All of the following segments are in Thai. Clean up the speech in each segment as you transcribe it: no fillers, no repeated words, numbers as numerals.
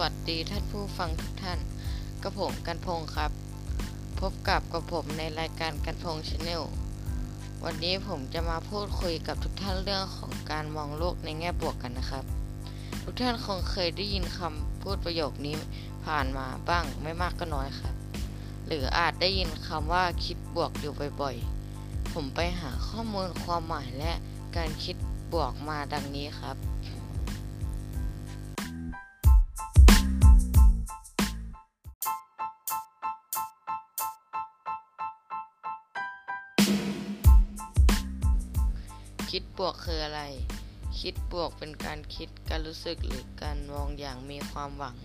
วัสดีท่านผู้ฟังทุกท่านกระผมกันพงษ์ครับพบกับกระผมในรายการกันพงษ์ Channel วันนี้ผมจะมาพูดคุยกับทุกท่านเรื่องของการมองโลกในแง่บวกกันนะครับทุกท่านคงเคยได้ยินคำพูดประโยคนี้ผ่านมาบ้างไม่มากก็น้อยครับหรืออาจได้ยินคำว่าคิดบวกอยู่บ่อยๆผมไปหาข้อมูลความหมายและการคิดบวกมาดังนี้ครับคิดบวกคืออะไรคิดบวกเป็นการคิดการรู้สึกหรือการมองอย่างมีความหวัง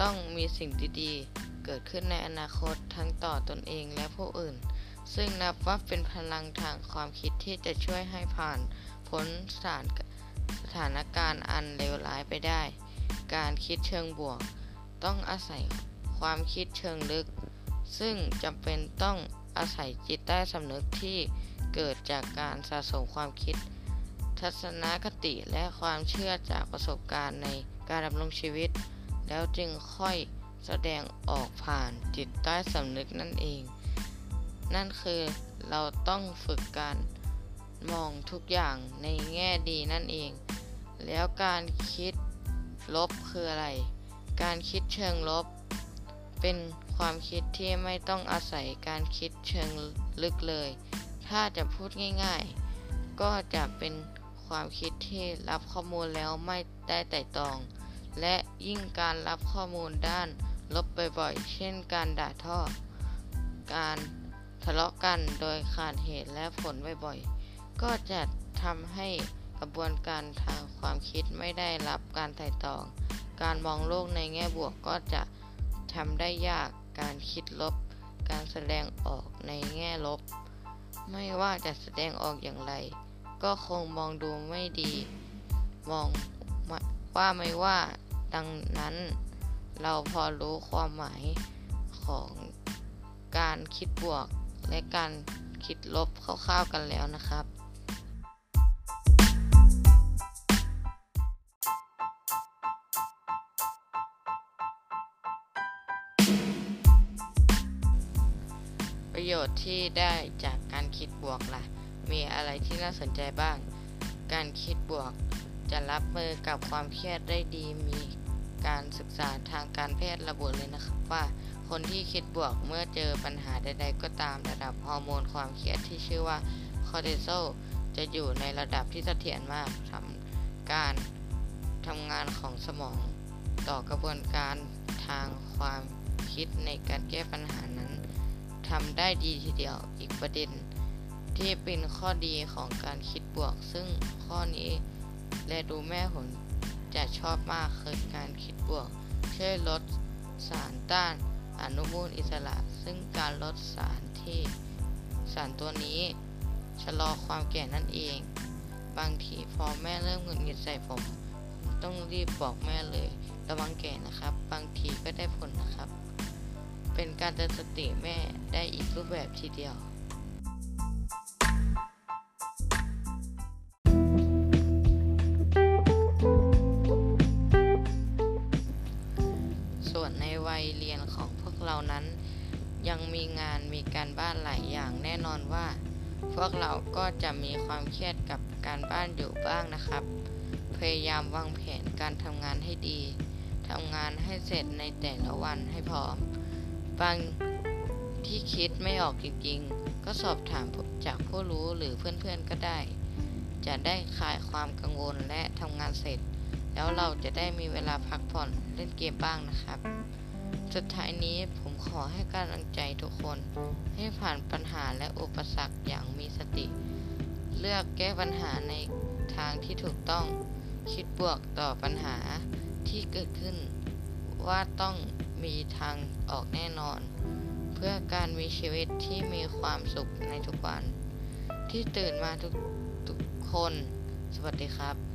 ต้องมีสิ่งดีๆเกิดขึ้นในอนาคตทั้งต่อตนเองและผู้อื่นซึ่งนับว่าเป็นพลังทางความคิดที่จะช่วยให้ผ่านพ้นสถานการณ์อันเลวร้ายไปได้การคิดเชิงบวกต้องอาศัยความคิดเชิงลึกซึ่งจำเป็นต้องอาศัยจิตใต้สำนึกที่เกิดจากการสะสมความคิดทัศนคติและความเชื่อจากประสบการณ์ในการดำรงชีวิตแล้วจึงค่อยแสดงออกผ่านจิตใต้สำนึกนั่นเองนั่นคือเราต้องฝึกการมองทุกอย่างในแง่ดีนั่นเองแล้วการคิดลบคืออะไรการคิดเชิงลบเป็นความคิดที่ไม่ต้องอาศัยการคิดเชิงลึกเลยถ้าจะพูดง่ายๆก็จะเป็นความคิดที่รับข้อมูลแล้วไม่ได้ไต่ตรองและยิ่งการรับข้อมูลด้านลบบ่อยๆเช่นการด่าทอการทะเลาะกันโดยขาดเหตุและผลบ่อยๆก็จะทำให้กระบวนการทางความคิดไม่ได้รับการไต่ตรองการมองโลกในแง่บวกก็จะทำได้ยากการคิดลบการแสดงออกในแง่ลบไม่ว่าจะแสดงออกอย่างไรก็คงมองดูไม่ดีมองว่าไม่ว่าดังนั้นเราพอรู้ความหมายของการคิดบวกและการคิดลบคร่าวๆกันแล้วนะครับประโยชน์ที่ได้จากการคิดบวกล่ะมีอะไรที่น่าสนใจบ้างการคิดบวกจะรับมือกับความเครียดได้ดีมีการศึกษาทางการแพทย์ระบุเลยนะครับว่าคนที่คิดบวกเมื่อเจอปัญหาใดๆก็ตามระดับฮอร์โมนความเครียดที่ชื่อว่าคอร์ติซอลจะอยู่ในระดับที่เสถียรมากทำการทำงานของสมองต่อกระบวนการทางความคิดในการแก้ปัญหานั้นทำได้ดีทีเดียวอีกประเด็นที่เป็นข้อดีของการคิดบวกซึ่งข้อนี้และดูแม่ผมจะชอบมากคือการคิดบวกช่วยลดสารต้านอนุมูลอิสระซึ่งการลดสารตัวนี้ชะลอความแก่นั่นเองบางทีพอแม่เริ่มหงุดหงิดใส่ผมต้องรีบบอกแม่เลยระวังแก่นะครับบางทีก็ได้ผลนะครับเป็นการเตือนสติแม่ได้อีกรูปแบบทีเดียวส่วนในวัยเรียนของพวกเรานั้นยังมีงานมีการบ้านหลายอย่างแน่นอนว่าพวกเราก็จะมีความเครียดกับการบ้านอยู่บ้างนะครับพยายามวางแผนการทำงานให้ดีทำงานให้เสร็จในแต่ละวันให้พร้อมบางที่คิดไม่ออกจริงๆก็สอบถามจากผู้รู้หรือเพื่อนๆก็ได้จะได้คลายความกังวลและทำงานเสร็จแล้วเราจะได้มีเวลาพักผ่อนเล่นเกมบ้างนะครับสุดท้ายนี้ผมขอให้กำลังใจทุกคนให้ผ่านปัญหาและอุปสรรคอย่างมีสติเลือกแก้ปัญหาในทางที่ถูกต้องคิดบวกต่อปัญหาที่เกิดขึ้นว่าต้องมีทางออกแน่นอนเพื่อการมีชีวิตที่มีความสุขในทุกวันที่ตื่นมาทุกคนสวัสดีครับ